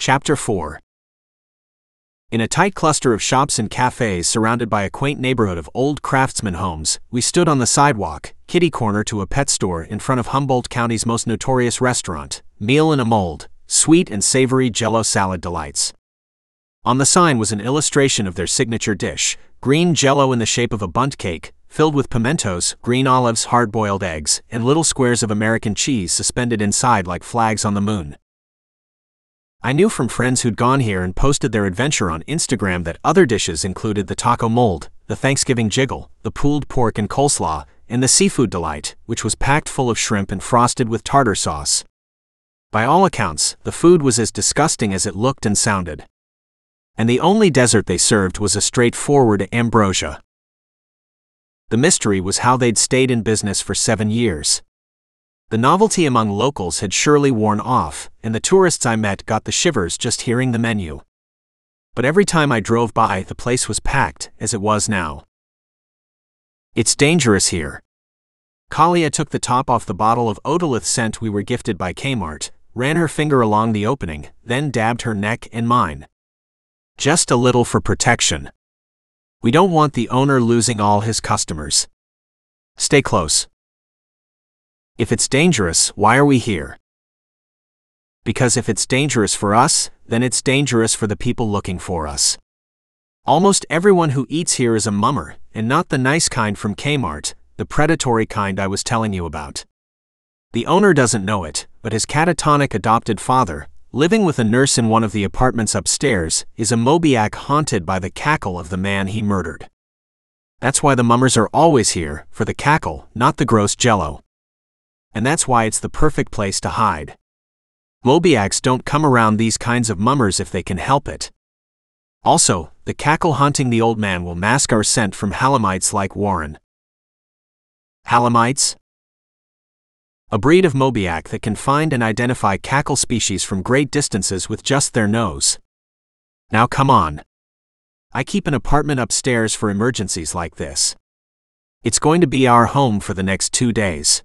Chapter 4. In a tight cluster of shops and cafes surrounded by a quaint neighborhood of old craftsman homes, we stood on the sidewalk, kitty corner to a pet store in front of Humboldt County's most notorious restaurant, Meal in a Mold, sweet and savory jello salad delights. On the sign was an illustration of their signature dish, green jello in the shape of a bundt cake, filled with pimentos, green olives, hard-boiled eggs, and little squares of American cheese suspended inside like flags on the moon. I knew from friends who'd gone here and posted their adventure on Instagram that other dishes included the taco mold, the Thanksgiving jiggle, the pulled pork and coleslaw, and the seafood delight, which was packed full of shrimp and frosted with tartar sauce. By all accounts, the food was as disgusting as it looked and sounded. And the only dessert they served was a straightforward ambrosia. The mystery was how they'd stayed in business for 7 years. The novelty among locals had surely worn off, and the tourists I met got the shivers just hearing the menu. But every time I drove by, the place was packed, as it was now. "It's dangerous here." Kalia took the top off the bottle of otolith scent we were gifted by Kmart, ran her finger along the opening, then dabbed her neck and mine. "Just a little for protection. We don't want the owner losing all his customers. Stay close." "If it's dangerous, why are we here?" "Because if it's dangerous for us, then it's dangerous for the people looking for us. Almost everyone who eats here is a mummer, and not the nice kind from Kmart, the predatory kind I was telling you about. The owner doesn't know it, but his catatonic adopted father, living with a nurse in one of the apartments upstairs, is a mobiac haunted by the cackle of the man he murdered. That's why the mummers are always here, for the cackle, not the gross jello. And that's why it's the perfect place to hide. Mobiacs don't come around these kinds of mummers if they can help it. Also, the cackle haunting the old man will mask our scent from Halamites like Warren." Halamites? A breed of Mobiac that can find and identify cackle species from great distances with just their nose. Now come on. I keep an apartment upstairs for emergencies like this. It's going to be our home for the next 2 days.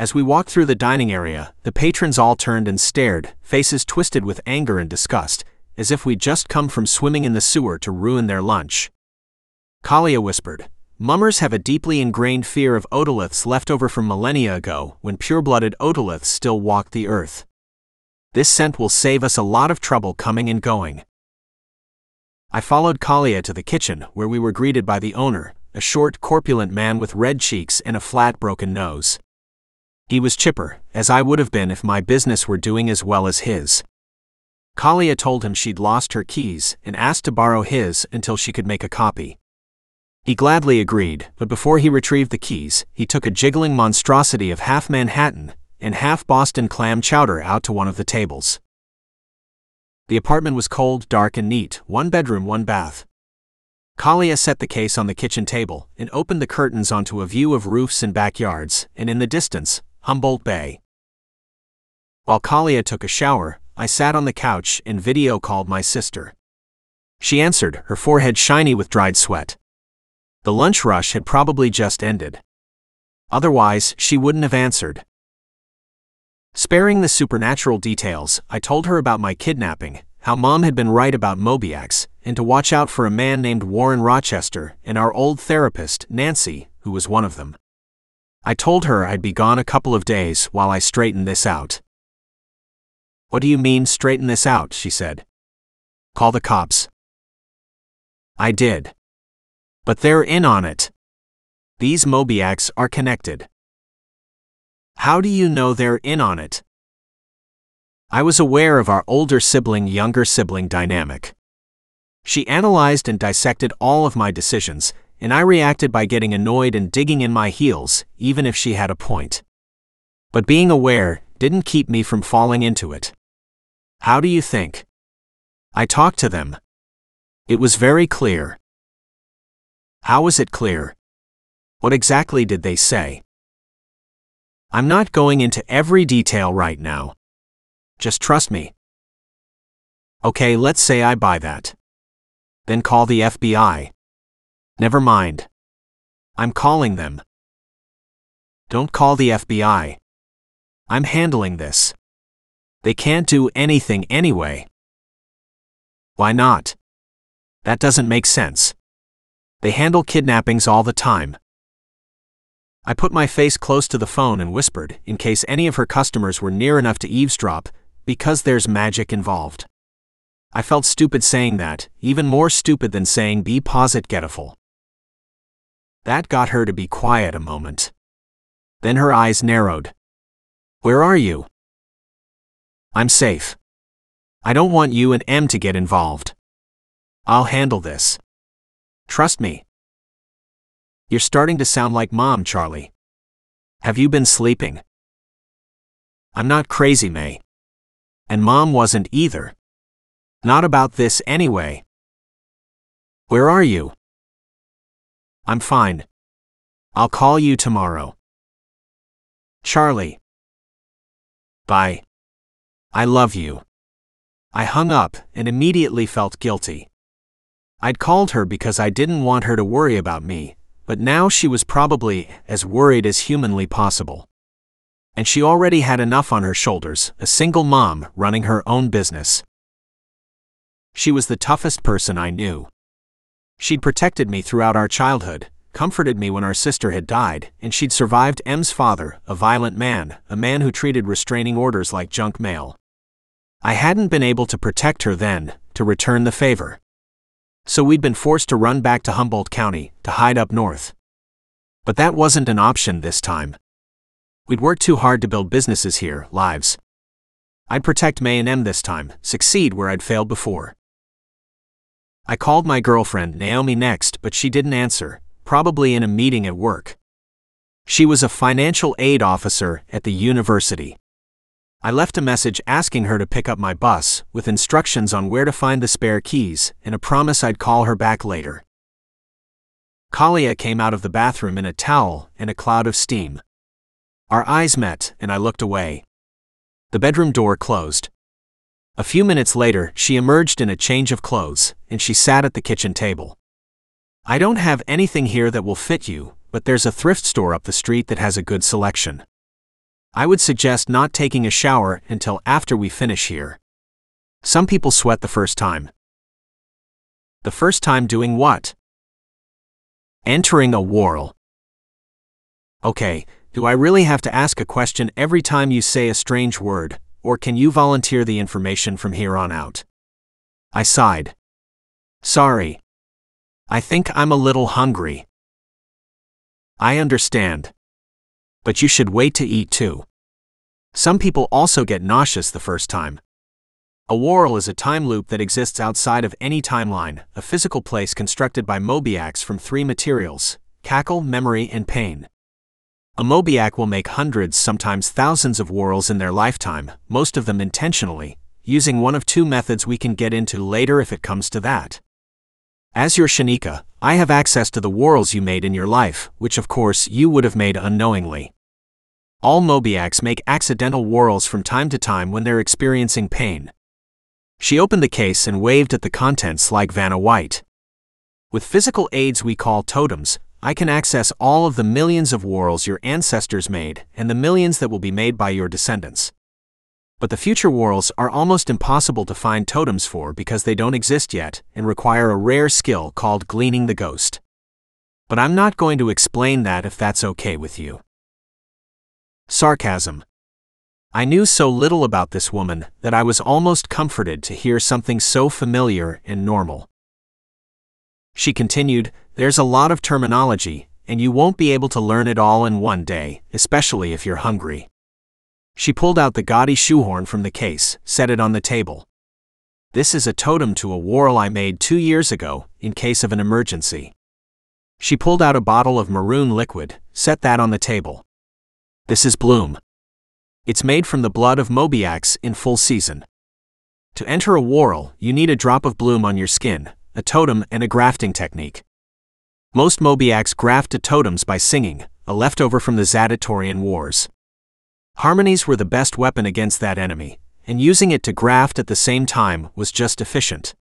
As we walked through the dining area, the patrons all turned and stared, faces twisted with anger and disgust, as if we'd just come from swimming in the sewer to ruin their lunch. Kalia whispered, "Mummers have a deeply ingrained fear of otoliths left over from millennia ago when pure-blooded otoliths still walked the earth. This scent will save us a lot of trouble coming and going." I followed Kalia to the kitchen, where we were greeted by the owner, a short, corpulent man with red cheeks and a flat, broken nose. He was chipper, as I would have been if my business were doing as well as his. Kalia told him she'd lost her keys and asked to borrow his until she could make a copy. He gladly agreed, but before he retrieved the keys, he took a jiggling monstrosity of half Manhattan and half Boston clam chowder out to one of the tables. The apartment was cold, dark, and neat, 1 bedroom, 1 bath. Kalia set the case on the kitchen table and opened the curtains onto a view of roofs and backyards, and in the distance, Humboldt Bay. While Kalia took a shower, I sat on the couch and video called my sister. She answered, her forehead shiny with dried sweat. The lunch rush had probably just ended. Otherwise, she wouldn't have answered. Sparing the supernatural details, I told her about my kidnapping, how Mom had been right about Mobiacs, and to watch out for a man named Warren Rochester and our old therapist, Nancy, who was one of them. I told her I'd be gone a couple of days while I straightened this out. "What do you mean, straighten this out?" she said. "Call the cops." I did. "But they're in on it. These Mobiacs are connected." "How do you know they're in on it?" I was aware of our older sibling-younger sibling dynamic. She analyzed and dissected all of my decisions, and I reacted by getting annoyed and digging in my heels, even if she had a point. But being aware didn't keep me from falling into it. "How do you think?" "I talked to them. It was very clear." "How was it clear? What exactly did they say?" "I'm not going into every detail right now. Just trust me." "Okay, let's say I buy that. Then call the FBI." "Never mind. I'm calling them." "Don't call the FBI. I'm handling this. They can't do anything anyway. Why not? That doesn't make sense. They handle kidnappings all the time. I put my face close to the phone and whispered, in case any of her customers were near enough to eavesdrop, because there's magic involved. I felt stupid saying that, even more stupid than saying be posit getiful. That got her to be quiet a moment. Then her eyes narrowed. Where are you? I'm safe. I don't want you and M to get involved. I'll handle this. Trust me. You're starting to sound like Mom, Charlie. Have you been sleeping? I'm not crazy, May. And Mom wasn't either. Not about this anyway. Where are you? I'm fine. I'll call you tomorrow. Charlie. Bye. I love you. I hung up and immediately felt guilty. I'd called her because I didn't want her to worry about me, but now she was probably as worried as humanly possible. And she already had enough on her shoulders, a single mom running her own business. She was the toughest person I knew. She'd protected me throughout our childhood, comforted me when our sister had died, and she'd survived M's father, a violent man, a man who treated restraining orders like junk mail. I hadn't been able to protect her then, to return the favor. So we'd been forced to run back to Humboldt County, to hide up north. But that wasn't an option this time. We'd worked too hard to build businesses here, lives. I'd protect May and M this time, succeed where I'd failed before. I called my girlfriend Naomi next, but she didn't answer, probably in a meeting at work. She was a financial aid officer at the university. I left a message asking her to pick up my bus, with instructions on where to find the spare keys, and a promise I'd call her back later. Kalia came out of the bathroom in a towel and a cloud of steam. Our eyes met, and I looked away. The bedroom door closed. A few minutes later, she emerged in a change of clothes, and she sat at the kitchen table. I don't have anything here that will fit you, but there's a thrift store up the street that has a good selection. I would suggest not taking a shower until after we finish here. Some people sweat the first time. The first time doing what? Entering a whirl. Okay, do I really have to ask a question every time you say a strange word, or can you volunteer the information from here on out? I sighed. Sorry. I think I'm a little hungry. I understand. But you should wait to eat too. Some people also get nauseous the first time. A whorl is a time loop that exists outside of any timeline, a physical place constructed by Mobiacs from three materials: cackle, memory, and pain. A Mobiac will make hundreds, sometimes thousands of whorls in their lifetime, most of them intentionally, using one of two methods we can get into later if it comes to that. As your Shanika, I have access to the whorls you made in your life, which of course you would have made unknowingly. All Mobiacs make accidental whorls from time to time when they're experiencing pain. She opened the case and waved at the contents like Vanna White. With physical aids we call totems, I can access all of the millions of whorls your ancestors made and the millions that will be made by your descendants. But the future whorls are almost impossible to find totems for because they don't exist yet and require a rare skill called gleaning the ghost. But I'm not going to explain that if that's okay with you. Sarcasm. I knew so little about this woman that I was almost comforted to hear something so familiar and normal. She continued, "There's a lot of terminology, and you won't be able to learn it all in one day, especially if you're hungry." She pulled out the gaudy shoehorn from the case, set it on the table. This is a totem to a whorl I made 2 years ago, in case of an emergency. She pulled out a bottle of maroon liquid, set that on the table. This is Bloom. It's made from the blood of Mobiacs in full season. To enter a whorl, you need a drop of Bloom on your skin, a totem and a grafting technique. Most Mobiacs graft to totems by singing, a leftover from the Zadatorian Wars. Harmonies were the best weapon against that enemy, and using it to graft at the same time was just efficient.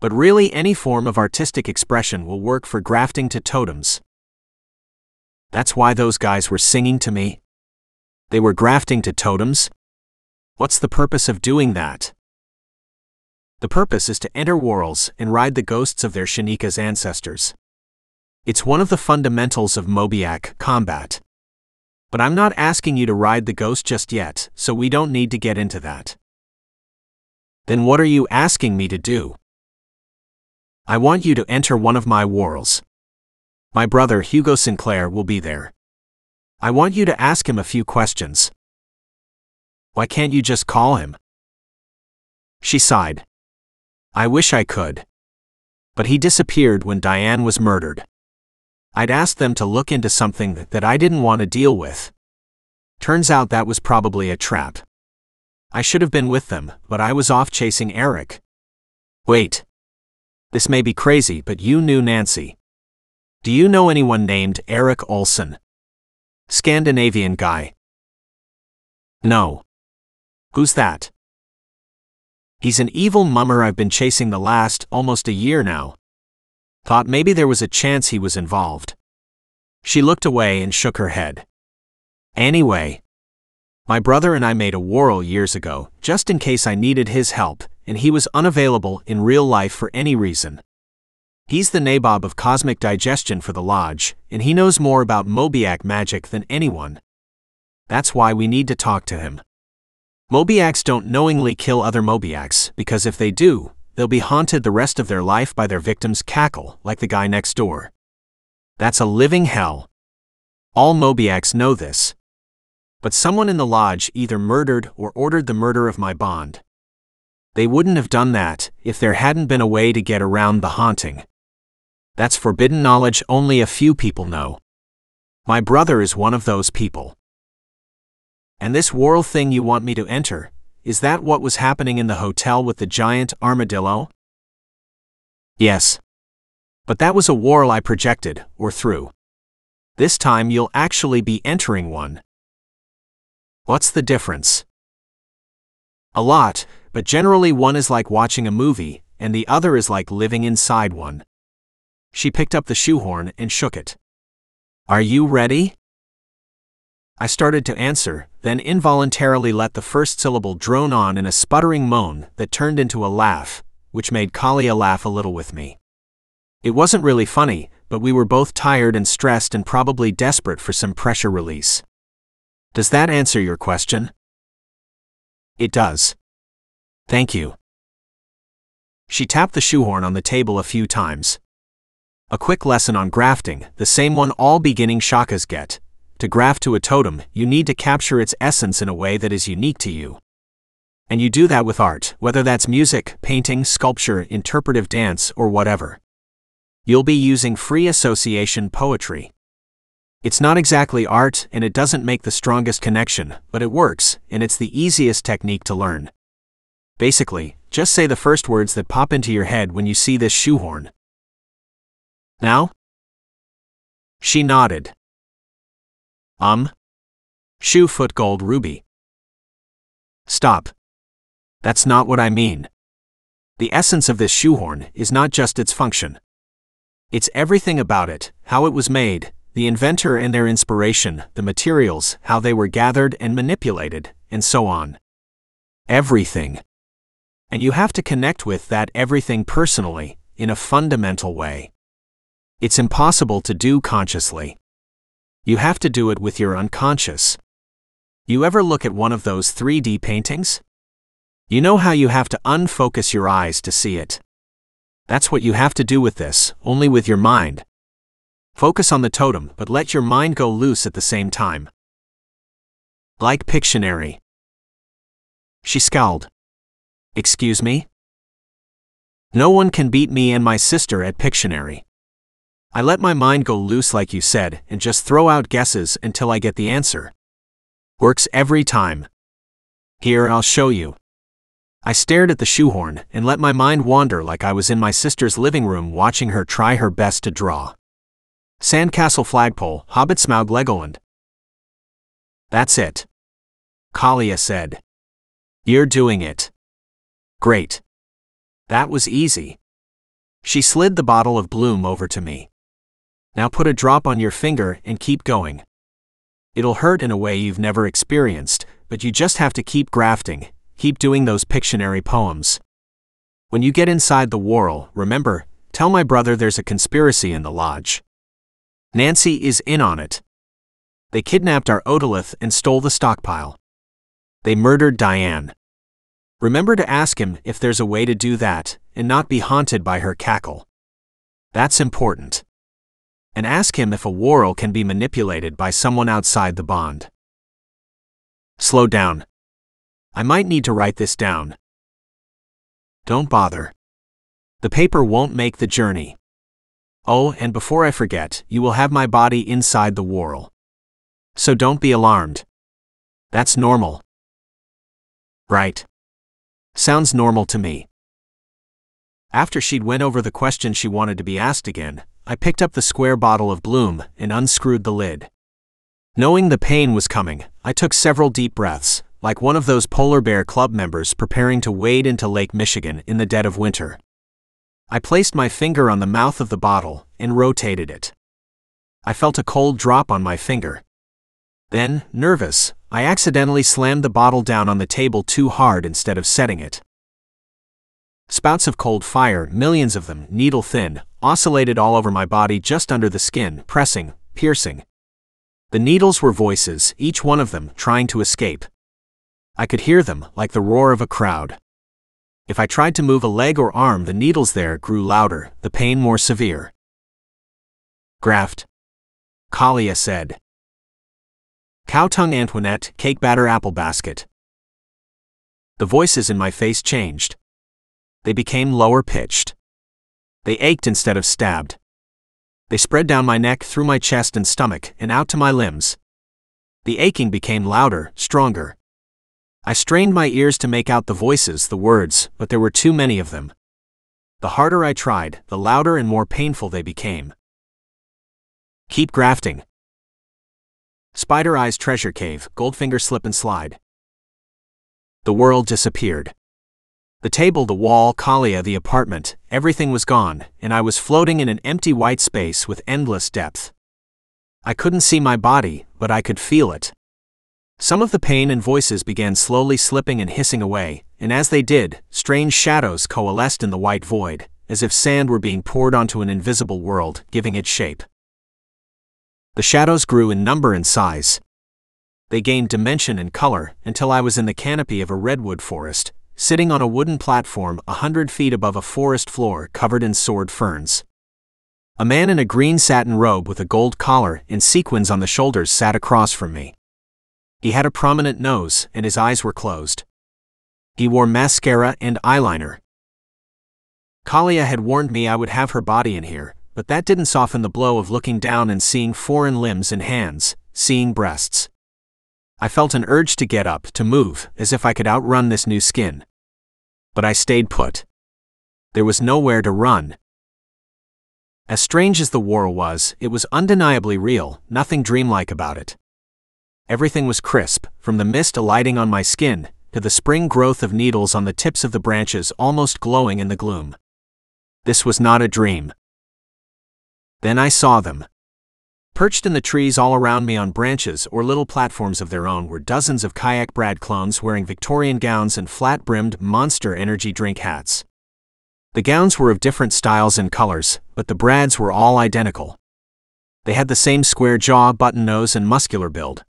But really any form of artistic expression will work for grafting to totems. That's why those guys were singing to me? They were grafting to totems? What's the purpose of doing that? The purpose is to enter worlds and ride the ghosts of their Shanika's ancestors. It's one of the fundamentals of Mobiac combat. But I'm not asking you to ride the ghost just yet, so we don't need to get into that. Then what are you asking me to do? I want you to enter one of my worlds. My brother Hugo Sinclair will be there. I want you to ask him a few questions. Why can't you just call him? She sighed. I wish I could. But he disappeared when Diane was murdered. I'd asked them to look into something that I didn't want to deal with. Turns out that was probably a trap. I should have been with them, but I was off chasing Eric. Wait. This may be crazy, but you knew Nancy. Do you know anyone named Eric Olson? Scandinavian guy. No. Who's that? He's an evil mummer I've been chasing the last almost a year now. Thought maybe there was a chance he was involved. She looked away and shook her head. Anyway, my brother and I made a world years ago, just in case I needed his help, and he was unavailable in real life for any reason. He's the nabob of cosmic digestion for the lodge, and he knows more about Mobiac magic than anyone. That's why we need to talk to him. Mobiacs don't knowingly kill other Mobiacs, because if they do, they'll be haunted the rest of their life by their victims' cackle, like the guy next door. That's a living hell. All Mobiacs know this. But someone in the lodge either murdered or ordered the murder of my bond. They wouldn't have done that if there hadn't been a way to get around the haunting. That's forbidden knowledge only a few people know. My brother is one of those people. And this world thing you want me to enter, is that what was happening in the hotel with the giant armadillo? Yes. But that was a world I projected, or through. This time you'll actually be entering one. What's the difference? A lot, but generally one is like watching a movie, and the other is like living inside one. She picked up the shoehorn and shook it. Are you ready? I started to answer, then involuntarily let the first syllable drone on in a sputtering moan that turned into a laugh, which made Kalia laugh a little with me. It wasn't really funny, but we were both tired and stressed and probably desperate for some pressure release. Does that answer your question? It does. Thank you. She tapped the shoehorn on the table a few times. A quick lesson on grafting, the same one all beginning shakas get. To graft to a totem, you need to capture its essence in a way that is unique to you. And you do that with art, whether that's music, painting, sculpture, interpretive dance, or whatever. You'll be using free association poetry. It's not exactly art, and it doesn't make the strongest connection, but it works, and it's the easiest technique to learn. Basically, just say the first words that pop into your head when you see this shoehorn. Now? She nodded. Shoe foot gold ruby. Stop. That's not what I mean. The essence of this shoehorn is not just its function. It's everything about it, how it was made, the inventor and their inspiration, the materials, how they were gathered and manipulated, and so on. Everything. And you have to connect with that everything personally, in a fundamental way. It's impossible to do consciously. You have to do it with your unconscious. You ever look at one of those 3D paintings? You know how you have to unfocus your eyes to see it. That's what you have to do with this, only with your mind. Focus on the totem, but let your mind go loose at the same time. Like Pictionary. She scowled. Excuse me? No one can beat me and my sister at Pictionary. I let my mind go loose like you said, and just throw out guesses until I get the answer. Works every time. Here, I'll show you. I stared at the shoehorn and let my mind wander like I was in my sister's living room watching her try her best to draw. Sandcastle flagpole, Hobbit Smaug Legoland. That's it. Kalia said. You're doing it. Great. That was easy. She slid the bottle of bloom over to me. Now put a drop on your finger and keep going. It'll hurt in a way you've never experienced, but you just have to keep grafting, keep doing those Pictionary poems. When you get inside the whorl, remember, tell my brother there's a conspiracy in the lodge. Nancy is in on it. They kidnapped our Odalith and stole the stockpile. They murdered Diane. Remember to ask him if there's a way to do that and not be haunted by her cackle. That's important. And ask him if a whorl can be manipulated by someone outside the bond. Slow down. I might need to write this down. Don't bother. The paper won't make the journey. Oh, and before I forget, you will have my body inside the whorl. So don't be alarmed. That's normal. Right. Sounds normal to me. After she'd went over the question she wanted to be asked again, I picked up the square bottle of Bloom and unscrewed the lid. Knowing the pain was coming, I took several deep breaths, like one of those polar bear club members preparing to wade into Lake Michigan in the dead of winter. I placed my finger on the mouth of the bottle and rotated it. I felt a cold drop on my finger. Then, nervous, I accidentally slammed the bottle down on the table too hard instead of setting it. Spouts of cold fire, millions of them, needle-thin, oscillated all over my body just under the skin, pressing, piercing. The needles were voices, each one of them trying to escape. I could hear them, like the roar of a crowd. If I tried to move a leg or arm, the needles there grew louder, the pain more severe. Graft. Kalia said. Cow tongue Antoinette, cake batter apple basket. The voices in my face changed. They became lower pitched. They ached instead of stabbed. They spread down my neck, through my chest and stomach, and out to my limbs. The aching became louder, stronger. I strained my ears to make out the voices, the words, but there were too many of them. The harder I tried, the louder and more painful they became. Keep grafting. Spider Eyes Treasure Cave, Goldfinger Slip and Slide. The world disappeared. The table, the wall, Kalia, the apartment, everything was gone, and I was floating in an empty white space with endless depth. I couldn't see my body, but I could feel it. Some of the pain and voices began slowly slipping and hissing away, and as they did, strange shadows coalesced in the white void, as if sand were being poured onto an invisible world, giving it shape. The shadows grew in number and size. They gained dimension and color, until I was in the canopy of a redwood forest, sitting on a wooden platform 100 feet above a forest floor covered in sword ferns. A man in a green satin robe with a gold collar and sequins on the shoulders sat across from me. He had a prominent nose, and his eyes were closed. He wore mascara and eyeliner. Kalia had warned me I would have her body in here, but that didn't soften the blow of looking down and seeing foreign limbs and hands, seeing breasts. I felt an urge to get up, to move, as if I could outrun this new skin. But I stayed put. There was nowhere to run. As strange as the war was, it was undeniably real, nothing dreamlike about it. Everything was crisp, from the mist alighting on my skin, to the spring growth of needles on the tips of the branches almost glowing in the gloom. This was not a dream. Then I saw them. Perched in the trees all around me on branches or little platforms of their own were dozens of Kayak Brad clones wearing Victorian gowns and flat-brimmed Monster energy drink hats. The gowns were of different styles and colors, but the Brads were all identical. They had the same square jaw, button nose, and muscular build.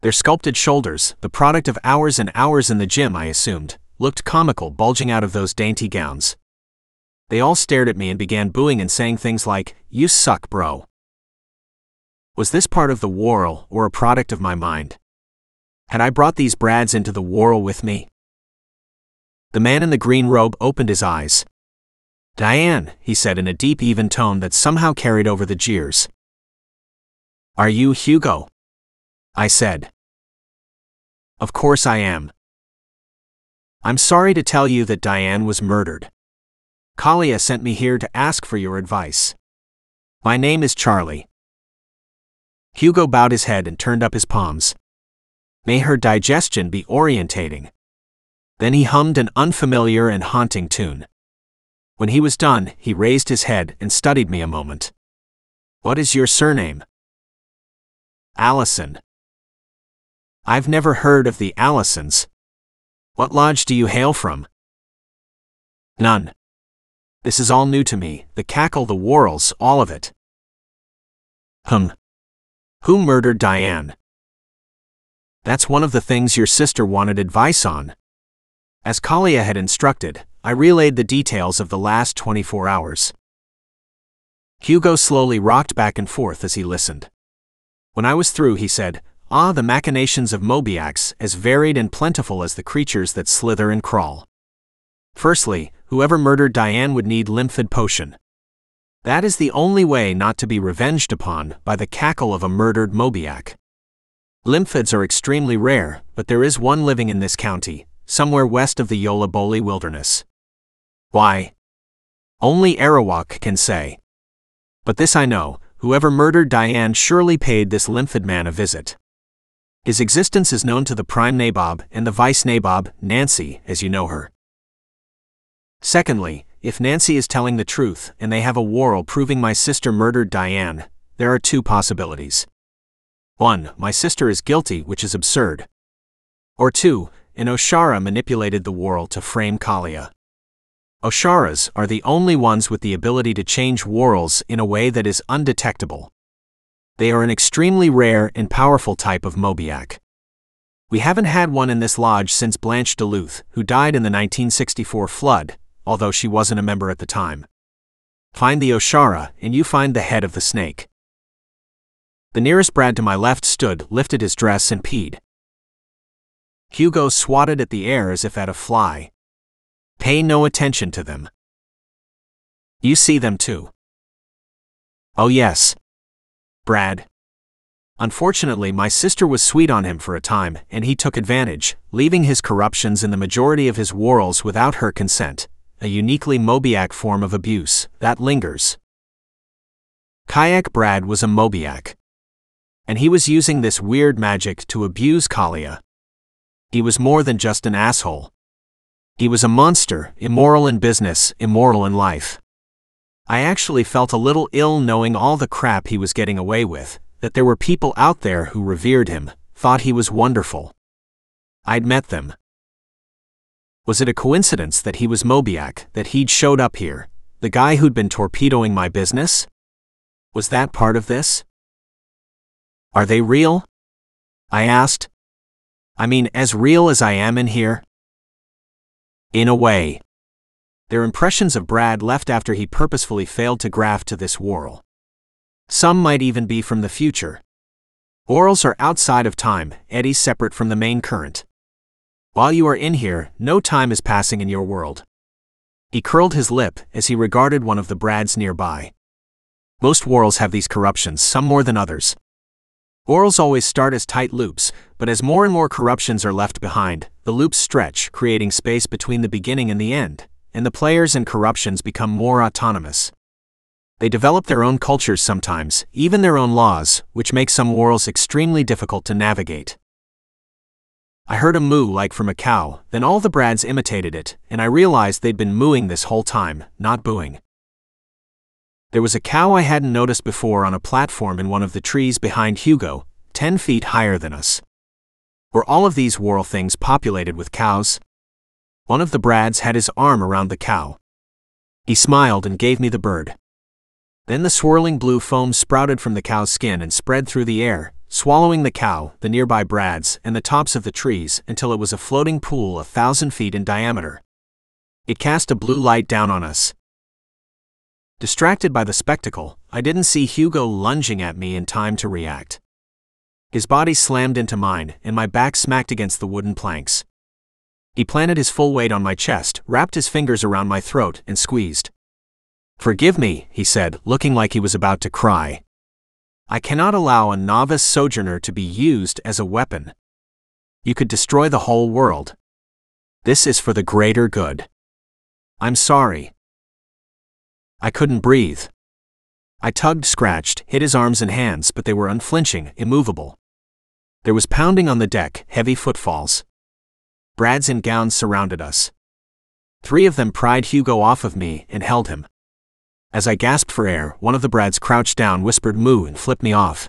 Their sculpted shoulders, the product of hours and hours in the gym I assumed, looked comical bulging out of those dainty gowns. They all stared at me and began booing and saying things like, "You suck, bro." Was this part of the whorl or a product of my mind? Had I brought these Brads into the whorl with me? The man in the green robe opened his eyes. "Diane," he said in a deep, even tone that somehow carried over the jeers. "Are you Hugo?" I said. "Of course I am. I'm sorry to tell you that Diane was murdered. Kalia sent me here to ask for your advice. My name is Charlie." Hugo bowed his head and turned up his palms. "May her digestion be orientating." Then he hummed an unfamiliar and haunting tune. When he was done, he raised his head and studied me a moment. "What is your surname?" "Allison." I've never heard of the Allisons. What lodge do you hail from? None. This is all new to me, the cackle, the warls, all of it. Who murdered Diane? That's one of the things your sister wanted advice on. As Kalia had instructed, I relayed the details of the last 24 hours. Hugo slowly rocked back and forth as he listened. When I was through, he said, "Ah, the machinations of Mobiax, as varied and plentiful as the creatures that slither and crawl. Firstly, whoever murdered Diane would need lymphid potion. That is the only way not to be revenged upon by the cackle of a murdered Mobiac. Lymphids are extremely rare, but there is one living in this county, somewhere west of the Yolaboli wilderness. Why? Only Arawak can say. But this I know, whoever murdered Diane surely paid this lymphid man a visit. His existence is known to the prime nabob and the vice nabob, Nancy, as you know her. Secondly, if Nancy is telling the truth and they have a warrant proving my sister murdered Diane, there are two possibilities. One, my sister is guilty, which is absurd. Or two, an Oshara manipulated the warrant to frame Kalia. Osharas are the only ones with the ability to change warrants in a way that is undetectable. They are an extremely rare and powerful type of Mobiac. We haven't had one in this lodge since Blanche Duluth, who died in the 1964 flood, although she wasn't a member at the time. Find the Oshara, and you find the head of the snake. The nearest Brad to my left stood, lifted his dress, and peed. Hugo swatted at the air as if at a fly. Pay no attention to them. You see them too. Oh yes. Brad. Unfortunately, my sister was sweet on him for a time, and he took advantage, leaving his corruptions in the majority of his warrels without her consent, a uniquely Mobiac form of abuse that lingers. Kayak Brad was a Mobiac. And he was using this weird magic to abuse Kalia. He was more than just an asshole. He was a monster, immoral in business, immoral in life. I actually felt a little ill knowing all the crap he was getting away with, that there were people out there who revered him, thought he was wonderful. I'd met them. Was it a coincidence that he was Mobiac, that he'd showed up here, the guy who'd been torpedoing my business? Was that part of this? Are they real? I asked. I mean, as real as I am in here? In a way. Their impressions of Brad left after he purposefully failed to graft to this whorl. Some might even be from the future. Orals are outside of time, eddies separate from the main current. While you are in here, no time is passing in your world. He curled his lip as he regarded one of the Brads nearby. Most whorls have these corruptions, some more than others. Orals always start as tight loops, but as more and more corruptions are left behind, the loops stretch, creating space between the beginning and the end, and the players and corruptions become more autonomous. They develop their own cultures sometimes, even their own laws, which make some worlds extremely difficult to navigate. I heard a moo like from a cow, then all the Brads imitated it, and I realized they'd been mooing this whole time, not booing. There was a cow I hadn't noticed before on a platform in one of the trees behind Hugo, 10 feet higher than us. Were all of these whorl things populated with cows? One of the Brads had his arm around the cow. He smiled and gave me the bird. Then the swirling blue foam sprouted from the cow's skin and spread through the air, swallowing the cow, the nearby Brads, and the tops of the trees until it was a floating pool 1,000 feet in diameter. It cast a blue light down on us. Distracted by the spectacle, I didn't see Hugo lunging at me in time to react. His body slammed into mine, and my back smacked against the wooden planks. He planted his full weight on my chest, wrapped his fingers around my throat, and squeezed. "Forgive me," he said, looking like he was about to cry. "I cannot allow a novice sojourner to be used as a weapon. You could destroy the whole world. This is for the greater good. I'm sorry." I couldn't breathe. I tugged, scratched, hit his arms and hands, but they were unflinching, immovable. There was pounding on the deck, heavy footfalls. Brads in gowns surrounded us. Three of them pried Hugo off of me and held him. As I gasped for air, one of the Brads crouched down, whispered moo, and flipped me off.